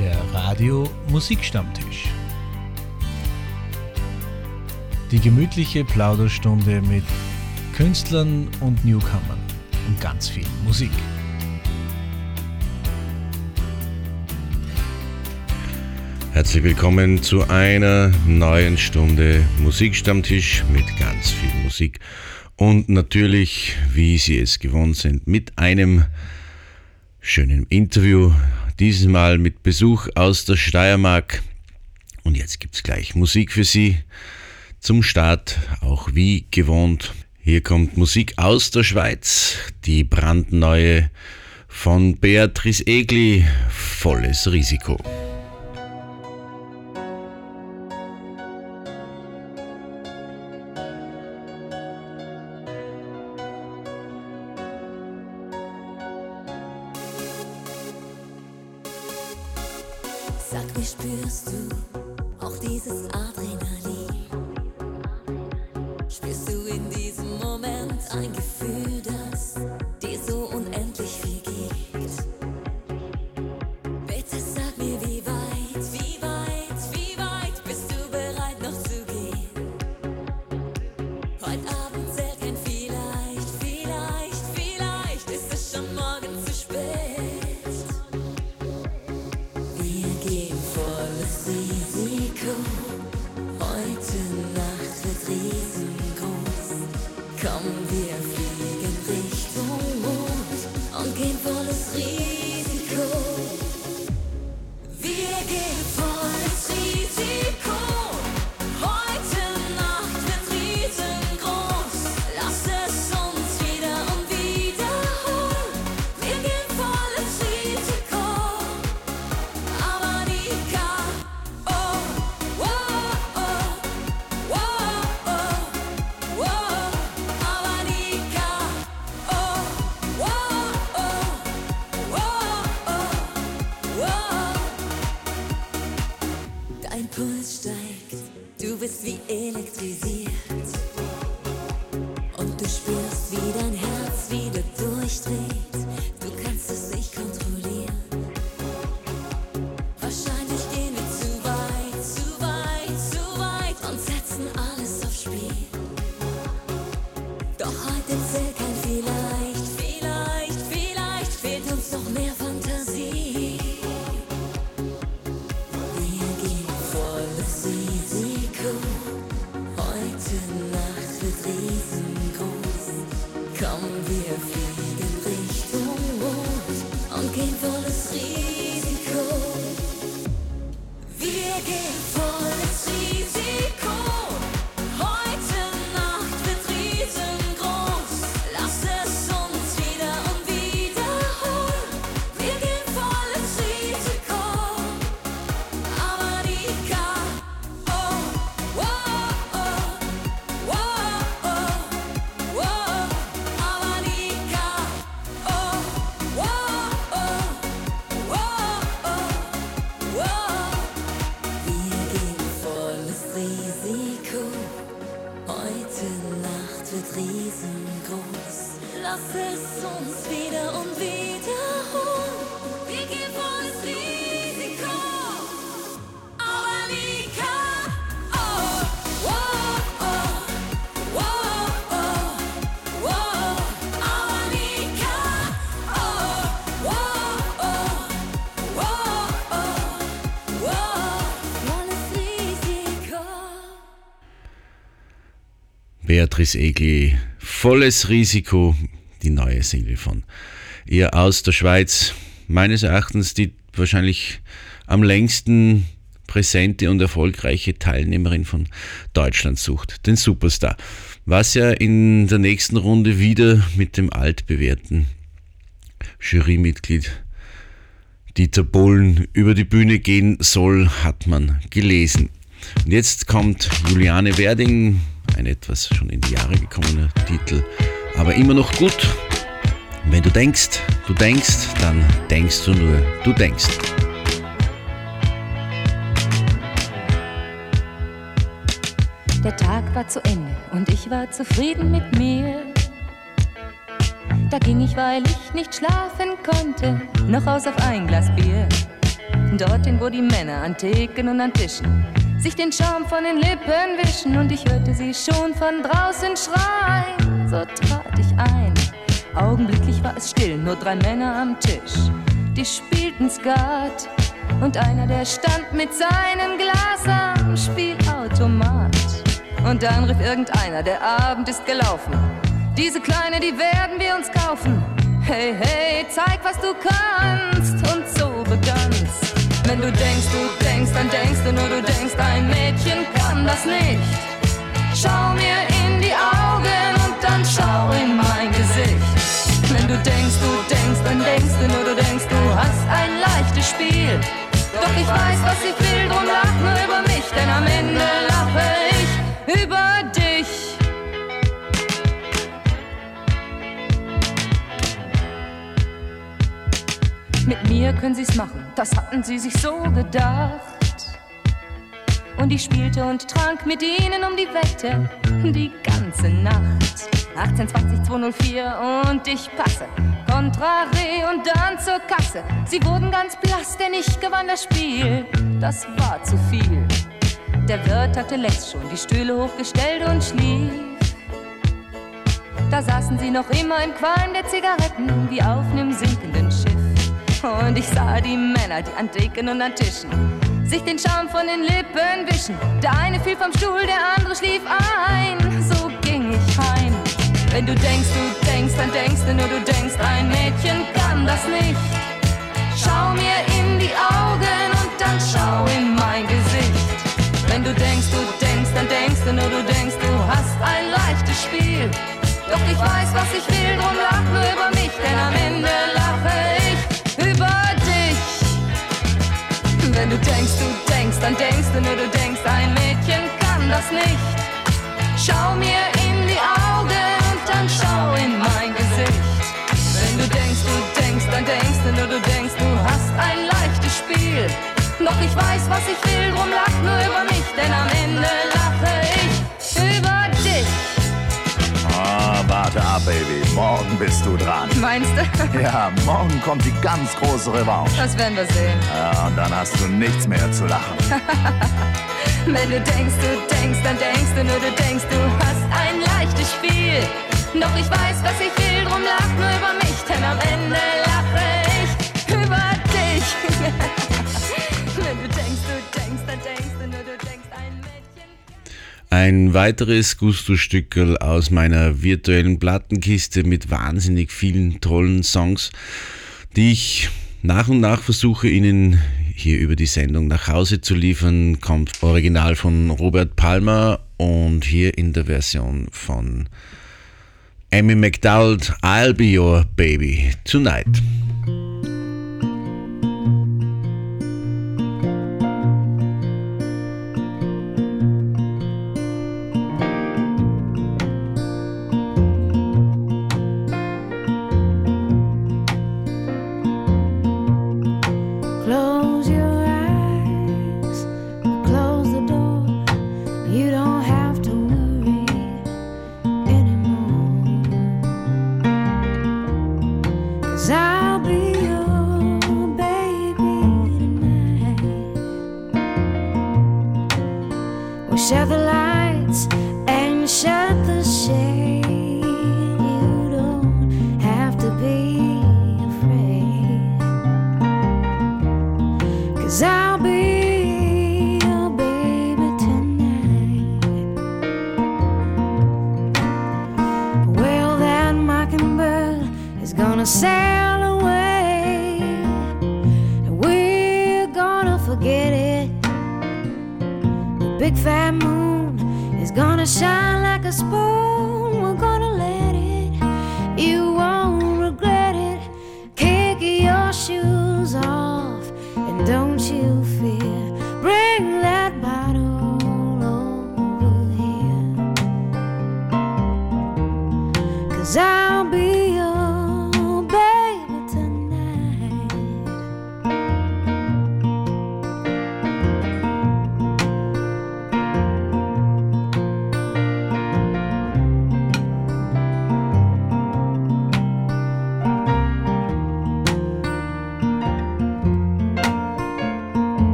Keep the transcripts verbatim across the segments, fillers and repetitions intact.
Der Radio Musikstammtisch. Die gemütliche Plauderstunde mit Künstlern und Newcomern und ganz viel Musik. Herzlich willkommen zu einer neuen Stunde Musikstammtisch mit ganz viel Musik und natürlich, wie Sie es gewohnt sind, mit einem schönen Interview, diesmal mit Besuch aus der Steiermark. Und jetzt gibt es gleich Musik für Sie zum Start, auch wie gewohnt. Hier kommt Musik aus der Schweiz, die brandneue von Beatrice Egli, Volles Risiko. Beatrice Egli, Volles Risiko, die neue Single von ihr aus der Schweiz. Meines Erachtens die wahrscheinlich am längsten präsente und erfolgreiche Teilnehmerin von Deutschland sucht den Superstar. Was ja in der nächsten Runde wieder mit dem altbewährten Jurymitglied Dieter Bohlen über die Bühne gehen soll, hat man gelesen. Und jetzt kommt Juliane Werding, ein etwas schon in die Jahre gekommener Titel, aber immer noch gut. Wenn du denkst, du denkst, dann denkst du nur, du denkst. Der Tag war zu Ende und ich war zufrieden mit mir. Da ging ich, weil ich nicht schlafen konnte, noch aus auf ein Glas Bier. dorthin, wo die Männer an Theken und an Tischen sich den Schaum von den Lippen wischen. Und ich hörte sie schon von draußen schreien. So trat ich ein. Augenblicklich war es still, nur drei Männer am Tisch. Die spielten Skat. Und einer, der stand mit seinem Glas am Spielautomat. Und dann rief irgendeiner, der Abend ist gelaufen. Diese Kleine, die werden wir uns kaufen. Hey, hey, zeig, was du kannst. Und so begann's. Wenn du denkst, du denkst, dann denkst du nur, du denkst, ein Mädchen kann das nicht. Schau mir in die Augen und dann schau in mein Gesicht. Wenn du denkst, du denkst, dann denkst du nur, du denkst, du hast ein leichtes Spiel. Doch ich weiß, was ich will, drum lach nur über mich, denn am Ende lache ich über dich. Mit mir können sie's machen, das hatten sie sich so gedacht. Und ich spielte und trank mit ihnen um die Wette die ganze Nacht. achtzehn, zwanzig, zweihundertvier und ich passe. Contraré und dann zur Kasse. Sie wurden ganz blass, denn ich gewann das Spiel. Das war zu viel. Der Wirt hatte längst schon die Stühle hochgestellt und schlief. Da saßen sie noch immer im Qualm der Zigaretten, wie auf einem sinkenden Schiff. Und ich sah die Männer, die an Theken und an Tischen sich den Schaum von den Lippen wischen. Der eine fiel vom Stuhl, der andere schlief ein. So ging ich heim. Wenn du denkst, du denkst, dann denkst du nur, du denkst, ein Mädchen kann das nicht. Schau mir in die Augen und dann schau in mein Gesicht. Wenn du denkst, du denkst, dann denkst du nur, du denkst, du hast ein leichtes Spiel. Doch ich weiß, was ich will, drum lach nur über mich, denn am Ende lache ich über dich. Wenn du denkst, du denkst, dann denkst du nur, du denkst, ein Mädchen kann das nicht. Schau mir in die Augen und dann schau in mein Gesicht. Wenn du denkst, du denkst, dann denkst du nur, du denkst, du hast ein leichtes Spiel. Doch ich weiß, was ich will, drum lach nur über mich, denn am Ende lache ich über dich. Oh, warte ab, Baby. Morgen bist du dran. Meinst du? Ja, morgen kommt die ganz große Revanche. Das werden wir sehen. Ja, und dann hast du nichts mehr zu lachen. Wenn du denkst, du denkst, dann denkst du nur, du denkst, du hast ein leichtes Spiel. Doch ich weiß, was ich will, drum lach nur über mich, denn am Ende lache ich über dich. Wenn du denkst, du denkst, dann denkst du nur, du denkst, ein Mädchen. Ein weiteres Gusto-Stückerl aus meiner virtuellen Plattenkiste mit wahnsinnig vielen tollen Songs, die ich nach und nach versuche, Ihnen hier über die Sendung nach Hause zu liefern, kommt original von Robert Palmer und hier in der Version von Amy McDowell, I'll Be Your Baby Tonight.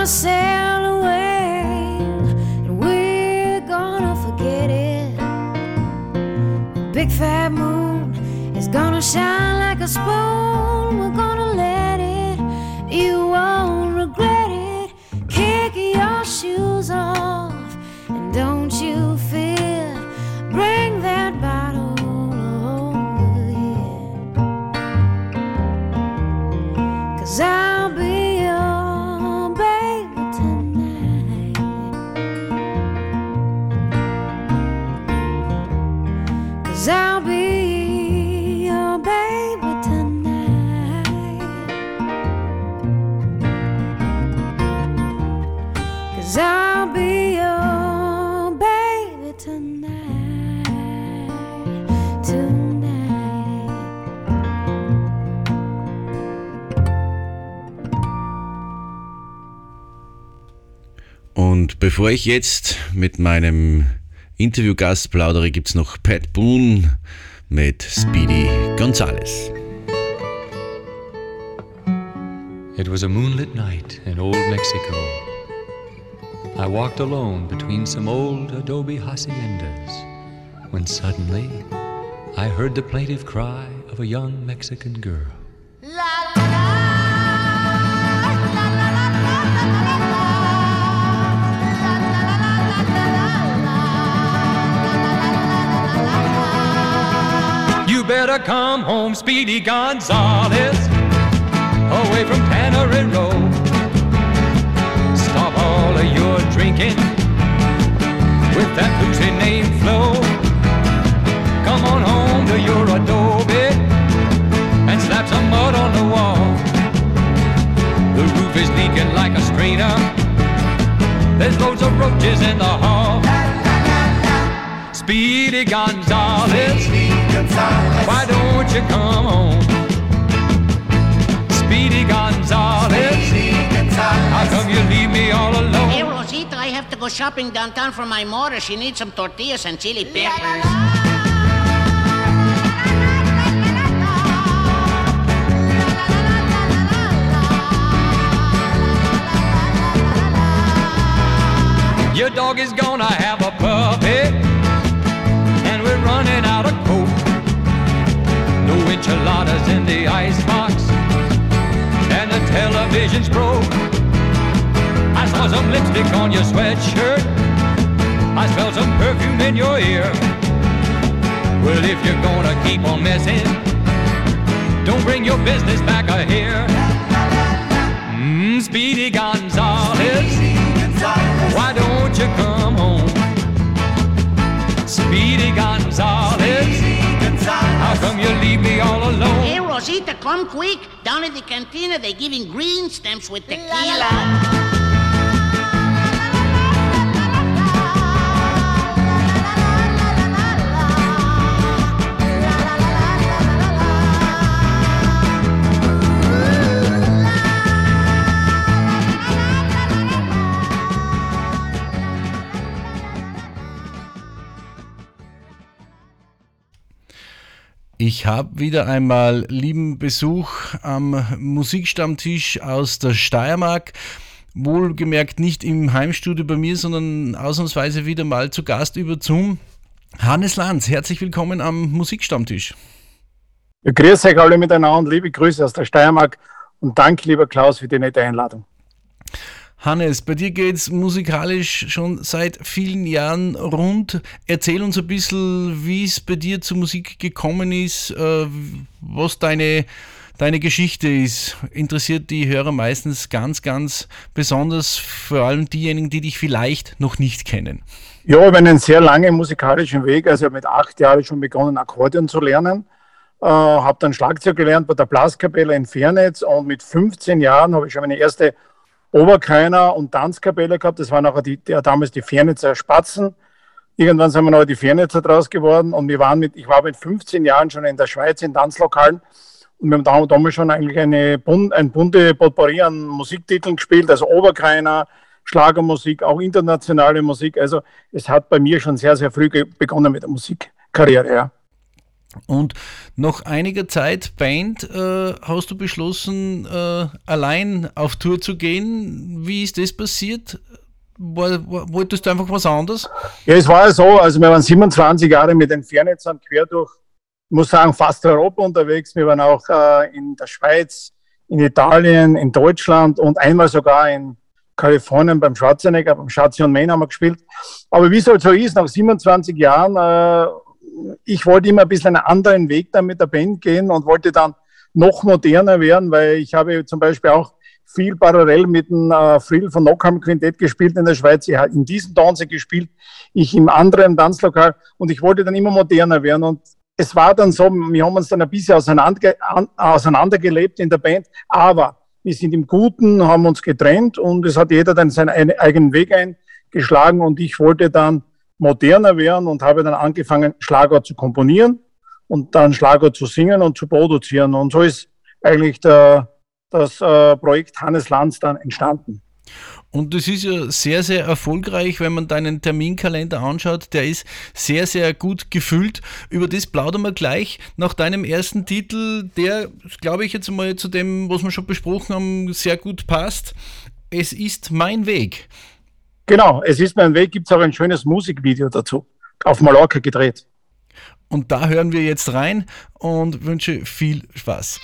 gonna sail away, and we're gonna forget it. The big fat moon is gonna shine like a spoon. We're gonna let it, you won't regret it. Kick your shoes off, and don't you fear. Bring that bottle over here, 'cause I'll be your baby tonight. 'Cause I'll be your baby tonight. 'Cause I'll be your baby tonight. Und bevor ich jetzt mit meinem Interviewgast plaudere, gibt's noch Pat Boone mit Speedy Gonzales. It was a moonlit night in old Mexico. I walked alone between some old adobe haciendas when suddenly I heard the plaintive cry of a young Mexican girl. La, la, la. Better come home, Speedy Gonzales, away from Tannery Road. Stop all of your drinking with that boozy name Flo. Come on home to your adobe and slap some mud on the wall. The roof is leaking like a strainer. There's loads of roaches in the hall. Speedy Gonzales, Speedy Gonzales, why don't you come home? Speedy Gonzales, Speedy Gonzales, how come you leave me all alone? Hey, Rosita, I have to go shopping downtown for my mother. She needs some tortillas and chili peppers. La, la, la. Your dog is gonna have a puppy, and we're running out of coke. No enchiladas in the icebox, and the television's broke. I saw some lipstick on your sweatshirt, I smelled some perfume in your ear. Well, if you're gonna keep on messing, don't bring your business back here. Mm, Speedy Gonzales, why don't you come home? Speedy Gonzales, Speedy Gonzales, how come you leave me all alone? Hey, Rosita, come quick. Down at the cantina, they're giving green stamps with tequila. La, la, Ich habe wieder einmal lieben Besuch am Musikstammtisch aus der Steiermark. Wohlgemerkt nicht im Heimstudio bei mir, sondern ausnahmsweise wieder mal zu Gast über Zoom. Hannes Lanz, herzlich willkommen am Musikstammtisch. Ja, grüß euch alle miteinander, liebe Grüße aus der Steiermark und danke, lieber Klaus, für die nette Einladung. Hannes, bei dir geht's musikalisch schon seit vielen Jahren rund. Erzähl uns ein bisschen, wie es bei dir zur Musik gekommen ist, äh, was deine, deine Geschichte ist. Interessiert die Hörer meistens ganz, ganz besonders, vor allem diejenigen, die dich vielleicht noch nicht kennen. Ja, ich habe einen sehr langen musikalischen Weg. Also ich habe mit acht Jahren schon begonnen, Akkordeon zu lernen. Äh, habe dann Schlagzeug gelernt bei der Blaskapelle in Fernetz und mit fünfzehn Jahren habe ich schon meine erste Oberkreiner und Tanzkapelle gehabt, das waren auch die, die, damals die Fernitzer Spatzen. Irgendwann sind wir noch die Fernitzer draus geworden und wir waren mit, ich war mit fünfzehn Jahren schon in der Schweiz in Tanzlokalen und wir haben damals schon eigentlich eine, ein bunte Potpourri an Musiktiteln gespielt, also Oberkreiner, Schlagermusik, auch internationale Musik. Also es hat bei mir schon sehr, sehr früh begonnen mit der Musikkarriere, ja. Und nach einiger Zeit Band äh, hast du beschlossen, äh, allein auf Tour zu gehen. Wie ist das passiert? Wolltest du einfach was anderes? Ja, es war ja so, also wir waren siebenundzwanzig Jahre mit den Fernnetzern quer durch, ich muss sagen, fast Europa unterwegs. Wir waren auch äh, in der Schweiz, in Italien, in Deutschland und einmal sogar in Kalifornien beim Schwarzenegger, beim Schatzi und Main haben wir gespielt. Aber wie es halt so ist, nach siebenundzwanzig Jahren, äh, ich wollte immer ein bisschen einen anderen Weg dann mit der Band gehen und wollte dann noch moderner werden, weil ich habe zum Beispiel auch viel parallel mit dem äh, Frill von Nockham Quintett gespielt in der Schweiz. Ich habe in diesem Tanz gespielt, ich im anderen Tanzlokal und ich wollte dann immer moderner werden. Und es war dann so, wir haben uns dann ein bisschen auseinander, an, auseinandergelebt in der Band, aber wir sind im Guten, haben uns getrennt und es hat jeder dann seinen eigenen Weg eingeschlagen und ich wollte dann moderner werden und habe dann angefangen, Schlager zu komponieren und dann Schlager zu singen und zu produzieren. Und so ist eigentlich der, das äh, Projekt Hannes Lanz dann entstanden. Und das ist ja sehr, sehr erfolgreich, wenn man deinen Terminkalender anschaut. Der ist sehr, sehr gut gefüllt. Über das plaudern wir gleich nach deinem ersten Titel, der, glaube ich, jetzt mal zu dem, was wir schon besprochen haben, sehr gut passt. Es ist mein Weg. Genau, es ist mein Weg, gibt es auch ein schönes Musikvideo dazu, auf Mallorca gedreht. Und da hören wir jetzt rein und wünsche viel Spaß.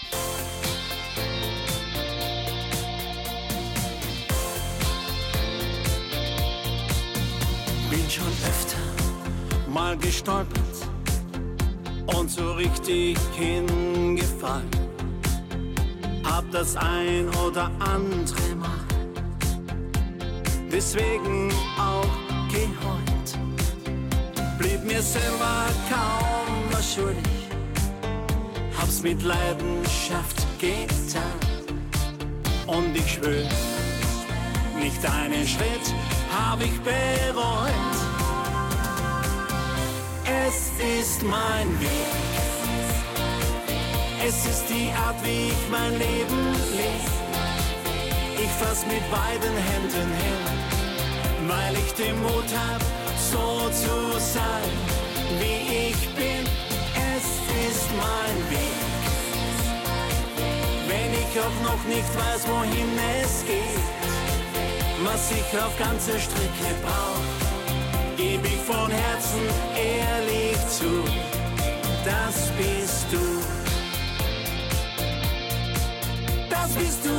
Bin schon öfter mal gestolpert und so richtig hingefallen. Hab das ein oder andere Mal deswegen auch geheult, blieb mir selber kaum was schuldig, hab's mit Leidenschaft getan. Und ich schwör, nicht einen Schritt hab ich bereut. Es ist mein Weg, es ist die Art, wie ich mein Leben lebe. Ich fass mit beiden Händen hin, weil ich den Mut hab, so zu sein, wie ich bin. Es ist mein Weg, wenn ich auch noch nicht weiß, wohin es geht. Was ich auf ganzer Strecke brauch, geb ich von Herzen ehrlich zu, das bist du. Das bist du.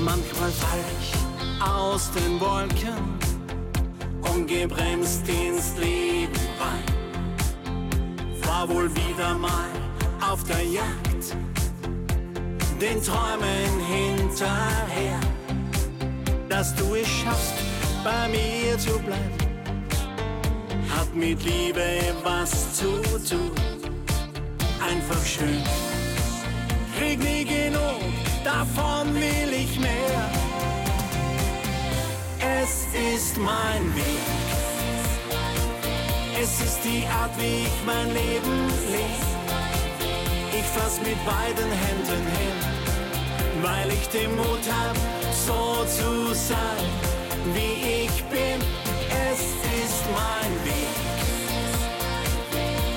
Manchmal fall ich aus den Wolken, ungebremst ins Leben rein. War wohl wieder mal auf der Jagd, den Träumen hinterher. Dass du es schaffst, bei mir zu bleiben, hat mit Liebe was zu tun. Einfach schön, krieg nie genug, davon will ich mehr. Es ist mein Weg, es ist die Art, wie ich mein Leben lebe. Ich fass mit beiden Händen hin, weil ich den Mut hab, so zu sein, wie ich bin. Es ist mein Weg,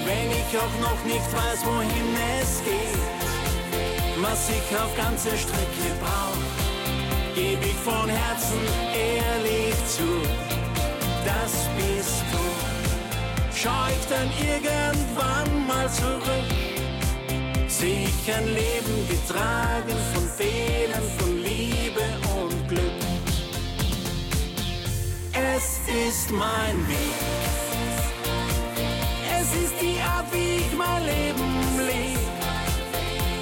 wenn ich auch noch nicht weiß, wohin es geht. Was ich auf ganzer Strecke brauch, geb ich von Herzen ehrlich zu, das bist du. Schau ich dann irgendwann mal zurück, seh ich ein Leben getragen von Fehlern, von Liebe und Glück. Es ist mein Weg, es ist die Art, wie ich mein Leben lebe.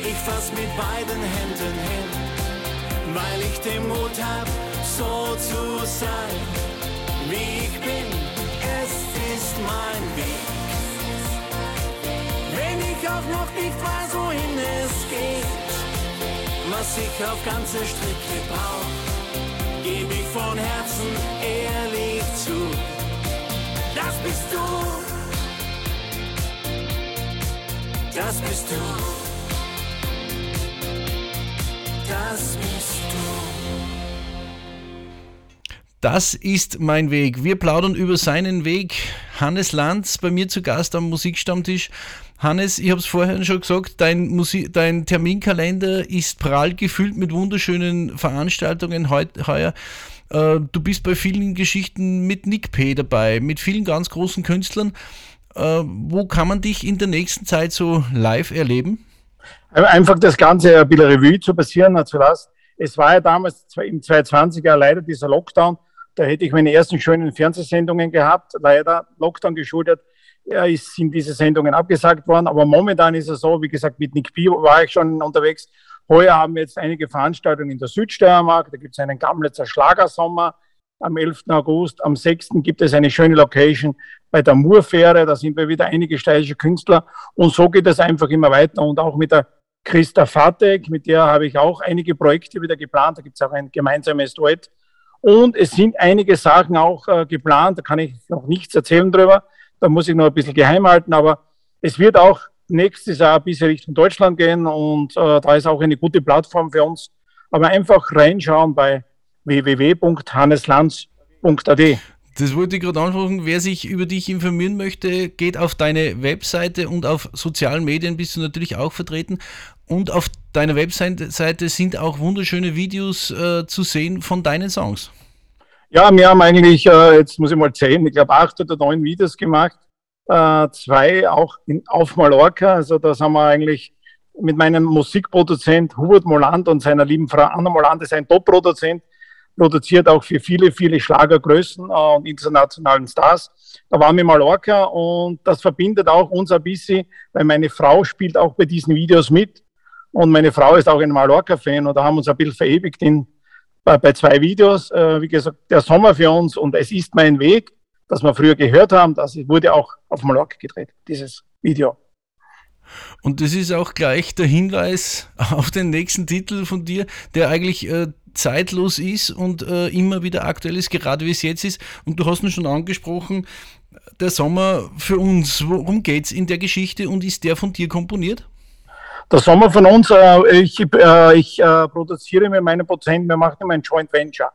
Ich fass mit beiden Händen hin, weil ich den Mut hab, so zu sein, wie ich bin. Es ist mein Weg, wenn ich auch noch nicht weiß, wohin es geht. Was ich auf ganzer Strecke brauch, geb ich von Herzen ehrlich zu. Das bist du, das bist du. Das bist du. Das ist mein Weg. Wir plaudern über seinen Weg. Hannes Lanz bei mir zu Gast am Musikstammtisch. Hannes, ich habe es vorhin schon gesagt, dein, Musi- dein Terminkalender ist prall gefüllt mit wunderschönen Veranstaltungen heut, heuer. Äh, du bist bei vielen Geschichten mit Nick P dabei, mit vielen ganz großen Künstlern. Äh, wo kann man dich in der nächsten Zeit so live erleben? Einfach das Ganze ein bisschen Revue zu passieren zu lassen. Es war ja damals im zwanzig zwanziger leider dieser Lockdown. Da hätte ich meine ersten schönen Fernsehsendungen gehabt. Leider Lockdown geschuldet. Ja, ist, sind diese Sendungen abgesagt worden, aber momentan ist es so, wie gesagt, mit Nick P war ich schon unterwegs. Heuer haben wir jetzt einige Veranstaltungen in der Südsteiermark, da gibt es einen Gamlitzer Schlagersommer am elften August, am sechsten gibt es eine schöne Location bei der Murfähre, da sind wir wieder einige steirische Künstler und so geht es einfach immer weiter und auch mit der Christa Fatek, mit der habe ich auch einige Projekte wieder geplant, da gibt es auch ein gemeinsames Duett und es sind einige Sachen auch äh, geplant, da kann ich noch nichts erzählen drüber. Da muss ich noch ein bisschen geheim halten, aber es wird auch nächstes Jahr ein bisschen Richtung Deutschland gehen und äh, da ist auch eine gute Plattform für uns. Aber einfach reinschauen bei w w w Punkt hannes lanz Punkt a d. Das wollte ich gerade ansprechen. Wer sich über dich informieren möchte, geht auf deine Webseite und auf sozialen Medien bist du natürlich auch vertreten. Und auf deiner Webseite sind auch wunderschöne Videos äh, zu sehen von deinen Songs. Ja, wir haben eigentlich, äh, jetzt muss ich mal zählen, ich glaube acht oder neun Videos gemacht, äh, zwei auch in, auf Mallorca, also das haben wir eigentlich mit meinem Musikproduzent Hubert Moland und seiner lieben Frau Anna Moland, ist ein Top-Produzent, produziert auch für viele, viele Schlagergrößen äh, und internationalen Stars. Da waren wir in Mallorca und das verbindet auch uns ein bisschen, weil meine Frau spielt auch bei diesen Videos mit und meine Frau ist auch ein Mallorca-Fan und da haben wir uns ein bisschen verewigt in bei zwei Videos, äh, wie gesagt, der Sommer für uns und es ist mein Weg, das wir früher gehört haben, das wurde auch auf Mallorca gedreht, dieses Video. Und das ist auch gleich der Hinweis auf den nächsten Titel von dir, der eigentlich äh, zeitlos ist und äh, immer wieder aktuell ist, gerade wie es jetzt ist. Und du hast ihn schon angesprochen, der Sommer für uns, worum geht es in der Geschichte und ist der von dir komponiert? Der Sommer von uns, äh, ich, äh, ich äh, produziere mit meinen Prozenten, wir machen immer ein Joint Venture.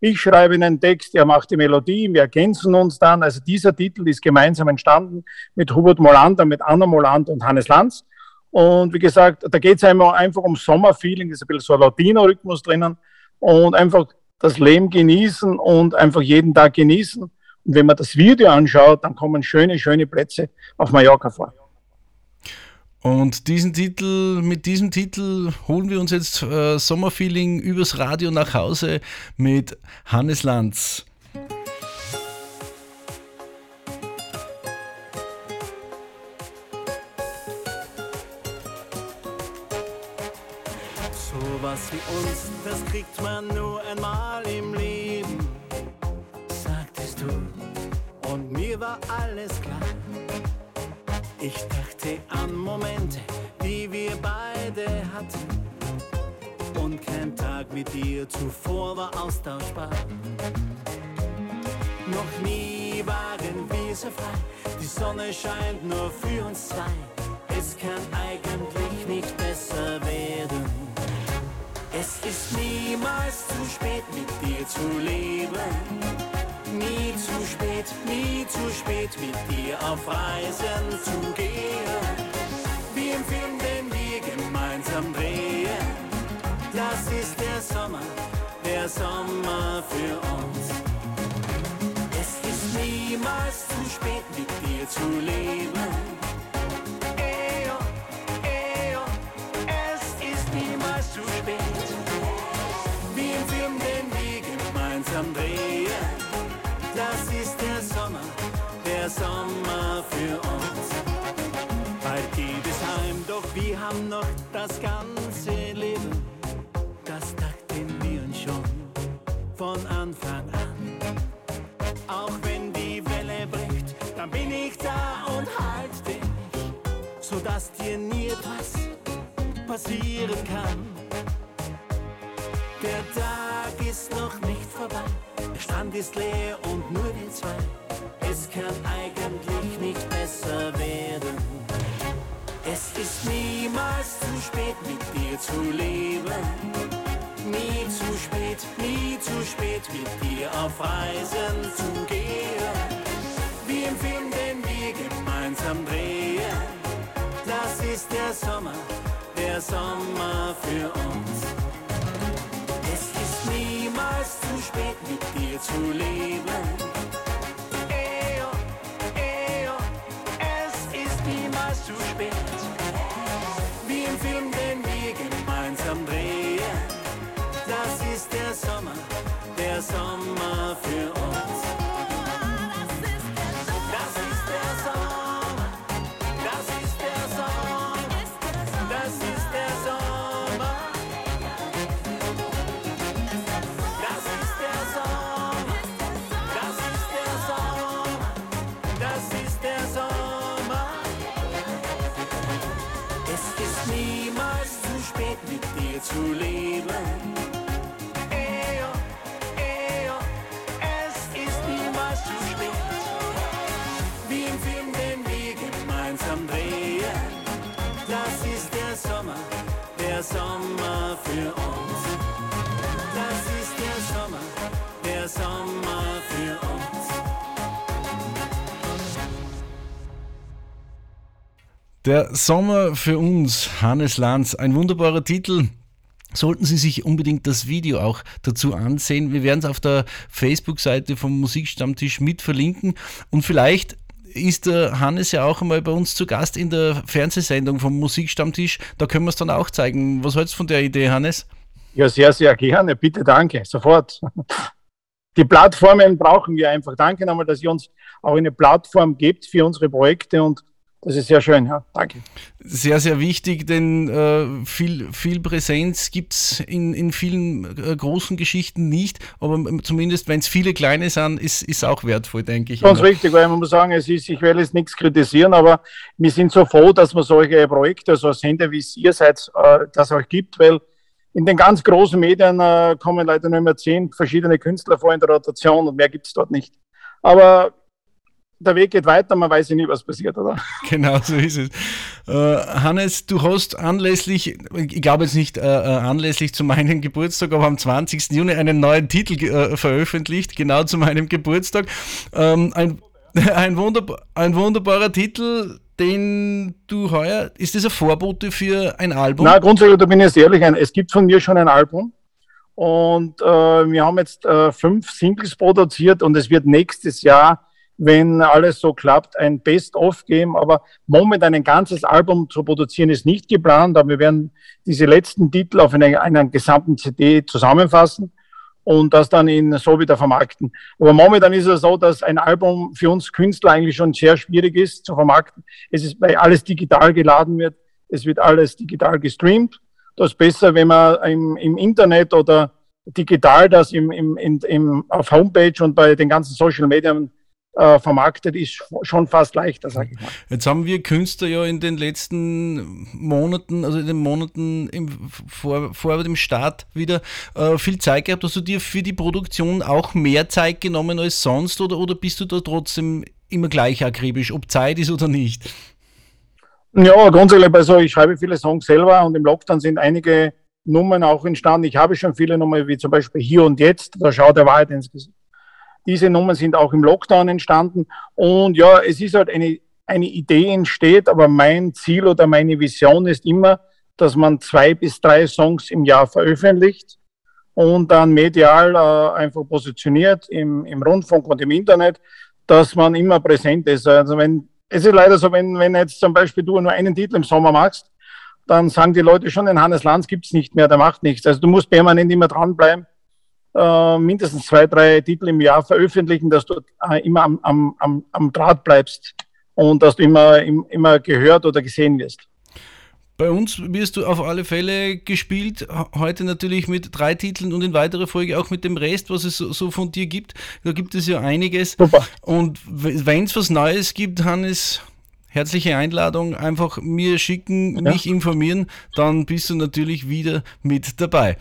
Ich schreibe einen Text, er macht die Melodie, wir ergänzen uns dann. Also dieser Titel ist gemeinsam entstanden mit Hubert Moland, mit Anna Moland und Hannes Lanz. Und wie gesagt, da geht es einfach um Sommerfeeling, ist ein bisschen so ein Latino-Rhythmus drinnen und einfach das Leben genießen und einfach jeden Tag genießen. Und wenn man das Video anschaut, dann kommen schöne, schöne Plätze auf Mallorca vor. Und diesen Titel, mit diesem Titel holen wir uns jetzt äh, Sommerfeeling übers Radio nach Hause mit Hannes Lanz. So was wie uns, das kriegt man nur einmal im Leben, sagtest du, und mir war alles klar. Ich dachte an Momente, die wir beide hatten. Und kein Tag mit dir zuvor war austauschbar. Noch nie waren wir so frei. Die Sonne scheint nur für uns zwei. Es kann eigentlich nicht besser werden. Es ist niemals zu spät, mit dir zu leben. Nie zu spät, nie zu spät, mit dir auf Reisen zu gehen. Wie im Film, den wir gemeinsam drehen. Das ist der Sommer, der Sommer für uns. Es ist niemals zu spät, mit dir zu leben. Eyo, eyo, es ist niemals zu spät. Wie im Film, den wir gemeinsam drehen. Das ist der Sommer, der Sommer für uns. Bald geht es heim, doch wir haben noch das ganze Leben. Das dachten wir uns schon von Anfang an. Auch wenn die Welle bricht, dann bin ich da und halte dich, sodass dir nie etwas passieren kann. Der Tag ist noch nicht vorbei. Der Strand ist leer und nur die zwei. Es kann eigentlich nicht besser werden. Es ist niemals zu spät, mit dir zu leben. Nie zu spät, nie zu spät, mit dir auf Reisen zu gehen. Wie im Film am Drehen. Das ist der Sommer, der Sommer für uns. Es ist niemals zu spät, mit dir zu leben. Ejo, ejo, es ist niemals zu spät. Wie im Film, den wir gemeinsam drehen. Das ist der Sommer, der Sommer für uns. Zu leben. Ejo, ejo, es ist niemals zu spät. Wie im Film, den wir gemeinsam drehen. Das ist der Sommer, der Sommer für uns. Das ist der Sommer, der Sommer für uns. Der Sommer für uns, Hannes Lanz, ein wunderbarer Titel. Sollten Sie sich unbedingt das Video auch dazu ansehen. Wir werden es auf der Facebook-Seite vom Musikstammtisch mit verlinken. Und vielleicht ist der Hannes ja auch einmal bei uns zu Gast in der Fernsehsendung vom Musikstammtisch. Da können wir es dann auch zeigen. Was hältst du von der Idee, Hannes? Ja, sehr, sehr gerne. Bitte, danke. Sofort. Die Plattformen brauchen wir einfach. Danke nochmal, dass ihr uns auch eine Plattform gebt für unsere Projekte, und das ist sehr schön, ja, danke. Sehr, sehr wichtig, denn äh, viel, viel Präsenz gibt es in, in vielen äh, großen Geschichten nicht, aber zumindest, wenn es viele kleine sind, ist es auch wertvoll, denke ich. Ganz richtig, weil man muss sagen, es ist, ich will jetzt nichts kritisieren, aber wir sind so froh, dass man solche Projekte, so Sender wie ihr seid, äh, das auch gibt, weil in den ganz großen Medien äh, kommen leider nur mehr zehn verschiedene Künstler vor in der Rotation, und mehr gibt es dort nicht. Aber der Weg geht weiter, man weiß ja nie, was passiert, oder? Genau, so ist es. Äh, Hannes, du hast anlässlich, ich glaube jetzt nicht äh, anlässlich zu meinem Geburtstag, aber am zwanzigsten Juni einen neuen Titel äh, veröffentlicht, genau zu meinem Geburtstag. Ähm, ein, ein, wunderba- ein wunderbarer Titel, den du heuer, ist das eine Vorbote für ein Album? Nein, grundsätzlich, da bin ich jetzt ehrlich, es gibt von mir schon ein Album. Und äh, wir haben jetzt äh, fünf Singles produziert, und es wird nächstes Jahr, wenn alles so klappt, ein Best-of geben, aber momentan ein ganzes Album zu produzieren ist nicht geplant, aber wir werden diese letzten Titel auf einer, einer gesamten C D zusammenfassen und das dann in so wieder vermarkten. Aber momentan ist es so, dass ein Album für uns Künstler eigentlich schon sehr schwierig ist zu vermarkten. Es ist, weil alles digital geladen wird, es wird alles digital gestreamt. Das ist besser, wenn man im, im Internet oder digital das im, im, im, auf Homepage und bei den ganzen Social Medien Äh, vermarktet ist, schon fast leichter, sage ich mal. Jetzt haben wir Künstler ja in den letzten Monaten, also in den Monaten im, vor, vor dem Start wieder äh, viel Zeit gehabt. Hast du dir für die Produktion auch mehr Zeit genommen als sonst, oder, oder bist du da trotzdem immer gleich akribisch, ob Zeit ist oder nicht? Ja, grundsätzlich, also ich schreibe viele Songs selber, und im Lockdown sind einige Nummern auch entstanden. Ich habe schon viele Nummern, wie zum Beispiel Hier und Jetzt, da schaut der Wahrheit ins Gesicht. Diese Nummern sind auch im Lockdown entstanden, und ja, es ist halt eine, eine Idee entsteht, aber mein Ziel oder meine Vision ist immer, dass man zwei bis drei Songs im Jahr veröffentlicht und dann medial äh, einfach positioniert im, im Rundfunk und im Internet, dass man immer präsent ist. Also wenn, es ist leider so, wenn, wenn jetzt zum Beispiel du nur einen Titel im Sommer machst, dann sagen die Leute schon, den Hannes Lanz gibt's nicht mehr, der macht nichts. Also du musst permanent immer dranbleiben, mindestens zwei, drei Titel im Jahr veröffentlichen, dass du immer am, am, am Draht bleibst und dass du immer, immer gehört oder gesehen wirst. Bei uns wirst du auf alle Fälle gespielt, heute natürlich mit drei Titeln und in weiterer Folge auch mit dem Rest, was es so von dir gibt. Da gibt es ja einiges. Super. Und wenn es was Neues gibt, Hannes, herzliche Einladung, einfach mir schicken, ja, mich informieren, dann bist du natürlich wieder mit dabei.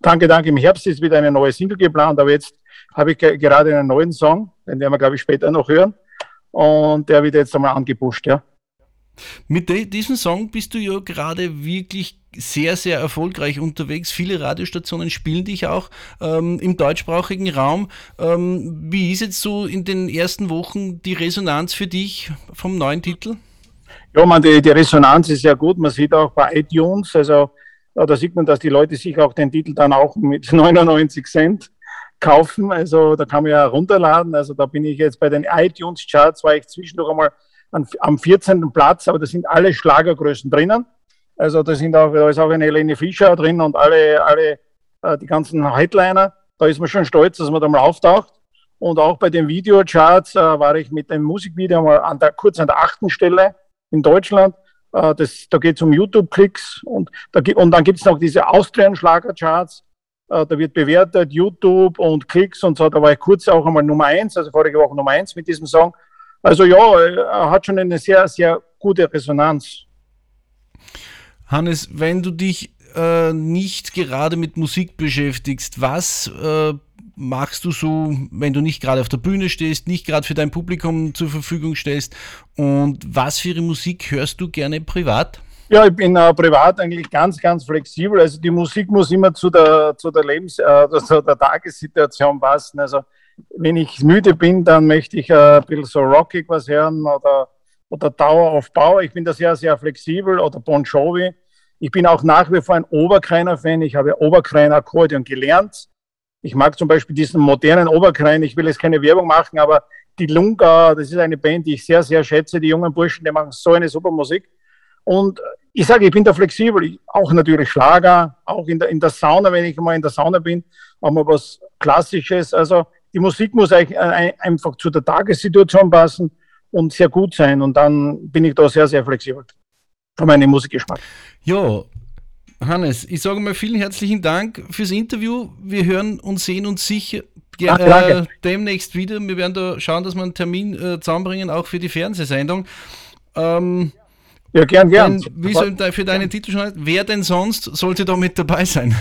Danke, danke. Im Herbst ist wieder eine neue Single geplant, aber jetzt habe ich ge- gerade einen neuen Song, den werden wir, glaube ich, später noch hören. Und der wird jetzt einmal angepusht, ja. Mit de- diesem Song bist du ja gerade wirklich sehr, sehr erfolgreich unterwegs. Viele Radiostationen spielen dich auch ähm, im deutschsprachigen Raum. Ähm, wie ist jetzt so in den ersten Wochen die Resonanz für dich vom neuen Titel? Ja, man, die, die Resonanz ist sehr gut. Man sieht auch bei iTunes, also da sieht man, dass die Leute sich auch den Titel dann auch mit neunundneunzig Cent kaufen. Also da kann man ja runterladen. Also da bin ich jetzt bei den iTunes-Charts, war ich zwischendurch einmal am vierzehnten Platz, aber da sind alle Schlagergrößen drinnen. Also da sind auch, da ist auch eine Helene Fischer drin und alle, alle äh, die ganzen Headliner. Da ist man schon stolz, dass man da mal auftaucht. Und auch bei den Videocharts äh, war ich mit dem Musikvideo mal an der, kurz an der achten Stelle in Deutschland. Äh, das, da geht es um YouTube-Klicks und, da, und dann gibt es noch diese Austrian-Schlager-Charts. Äh, da wird bewertet YouTube und Klicks und so. Da war ich kurz auch einmal Nummer eins, also vorige Woche Nummer eins mit diesem Song. Also ja, hat schon eine sehr, sehr gute Resonanz. Hannes, wenn du dich äh, nicht gerade mit Musik beschäftigst, was äh, machst du so, wenn du nicht gerade auf der Bühne stehst, nicht gerade für dein Publikum zur Verfügung stehst? Und was für Musik hörst du gerne privat? Ja, ich bin äh, privat eigentlich ganz, ganz flexibel. Also die Musik muss immer zu der, zu der Lebens-, äh, zu der Tagessituation passen. Also wenn ich müde bin, dann möchte ich äh, ein bisschen so rockig was hören oder, oder Tower of Power. Ich bin da sehr, sehr flexibel. Oder Bon Jovi. Ich bin auch nach wie vor ein Oberkreiner-Fan. Ich habe Oberkreiner-Akkordeon gelernt. Ich mag zum Beispiel diesen modernen Oberkrein. Ich will jetzt keine Werbung machen, aber die Lunga, das ist eine Band, die ich sehr, sehr schätze. Die jungen Burschen, die machen so eine super Musik. Und ich sage, ich bin da flexibel. Ich, auch natürlich Schlager, auch in der, in der Sauna, wenn ich mal in der Sauna bin, auch mal was Klassisches. Also die Musik muss einfach zu der Tagessituation passen und sehr gut sein. Und dann bin ich da sehr, sehr flexibel für meinen Musikgeschmack. Ja, Hannes, ich sage mal vielen herzlichen Dank fürs Interview. Wir hören und sehen uns sicher ja, Ach, äh, demnächst wieder. Wir werden da schauen, dass wir einen Termin äh, zusammenbringen, auch für die Fernsehsendung. Ähm, ja, gern, gern. Denn, wie soll für deine Titel schon heißen? Wer denn sonst sollte da mit dabei sein?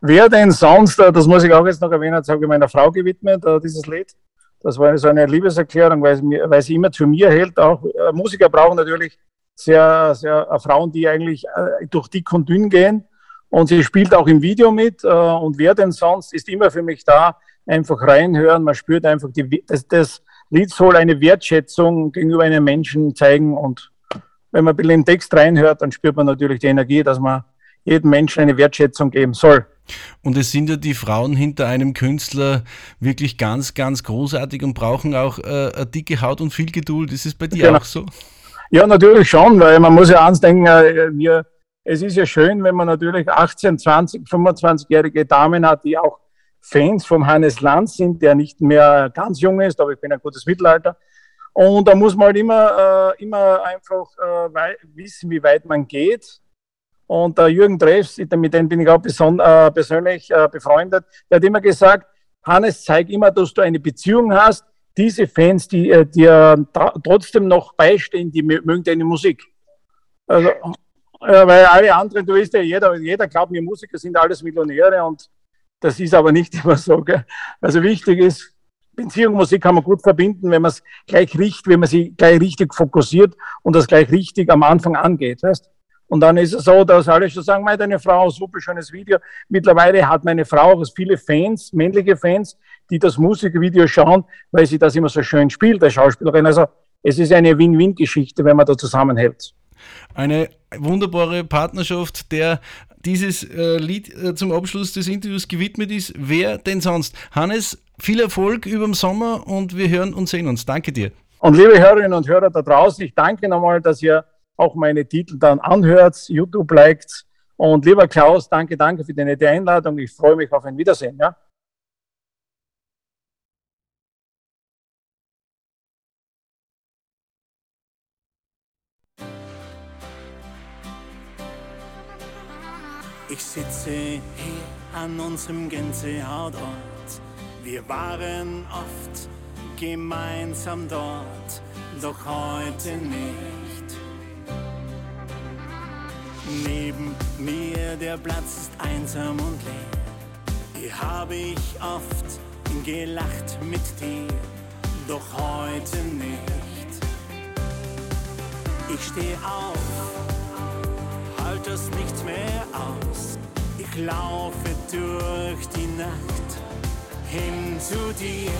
Wer denn sonst, das muss ich auch jetzt noch erwähnen, das habe ich meiner Frau gewidmet, dieses Lied. Das war so eine Liebeserklärung, weil sie, mir, weil sie immer zu mir hält. Auch Musiker brauchen natürlich sehr, sehr Frauen, die eigentlich durch dick und dünn gehen. Und sie spielt auch im Video mit. Und wer denn sonst ist immer für mich da. Einfach reinhören, man spürt einfach, die, das, das Lied soll eine Wertschätzung gegenüber einem Menschen zeigen. Und wenn man ein bisschen im Text reinhört, dann spürt man natürlich die Energie, dass man jedem Menschen eine Wertschätzung geben soll. Und es sind ja die Frauen hinter einem Künstler wirklich ganz, ganz großartig und brauchen auch äh, eine dicke Haut und viel Geduld. Ist es bei dir genau auch so? Ja, natürlich schon, weil man muss ja eins denken, wir, es ist ja schön, wenn man natürlich achtzehn, zwanzig, fünfundzwanzigjährige Damen hat, die auch Fans vom Hannes Lanz sind, der nicht mehr ganz jung ist, aber ich bin ein gutes Mittelalter. Und da muss man halt immer, äh, immer einfach äh, wei- wissen, wie weit man geht. Und äh, Jürgen Drews, mit dem bin ich auch beson- äh, persönlich äh, befreundet, der hat immer gesagt, Hannes, zeig immer, dass du eine Beziehung hast. Diese Fans, die äh, dir tra- trotzdem noch beistehen, die m- mögen deine Musik. Also, äh, weil alle anderen, du weißt ja, jeder, jeder glaubt, wir Musiker sind alles Millionäre und das ist aber nicht immer so. Gell? Also wichtig ist, Beziehung und Musik kann man gut verbinden, wenn man es gleich richtig, wenn man sie gleich richtig fokussiert und das gleich richtig am Anfang angeht, weißt du? Und dann ist es so, dass alle schon sagen, meine deine Frau, super schönes Video. Mittlerweile hat meine Frau auch viele Fans, männliche Fans, die das Musikvideo schauen, weil sie das immer so schön spielt, der Schauspielerin. Also es ist eine Win-Win-Geschichte, wenn man da zusammenhält. Eine wunderbare Partnerschaft, der dieses äh, Lied äh, zum Abschluss des Interviews gewidmet ist. Wer denn sonst? Hannes, viel Erfolg überm Sommer und wir hören und sehen uns. Danke dir. Und liebe Hörerinnen und Hörer da draußen, ich danke nochmal, dass ihr auch meine Titel dann anhört, YouTube liked. Und lieber Klaus, danke, danke für die nette Einladung. Ich freue mich auf ein Wiedersehen. Ja? Ich sitze hier an unserem Gänsehautort. Wir waren oft gemeinsam dort, doch heute nicht. Neben mir der Platz ist einsam und leer. Hier habe ich oft gelacht mit dir, doch heute nicht. Ich steh auf, halt das nicht mehr aus. Ich laufe durch die Nacht hin zu dir.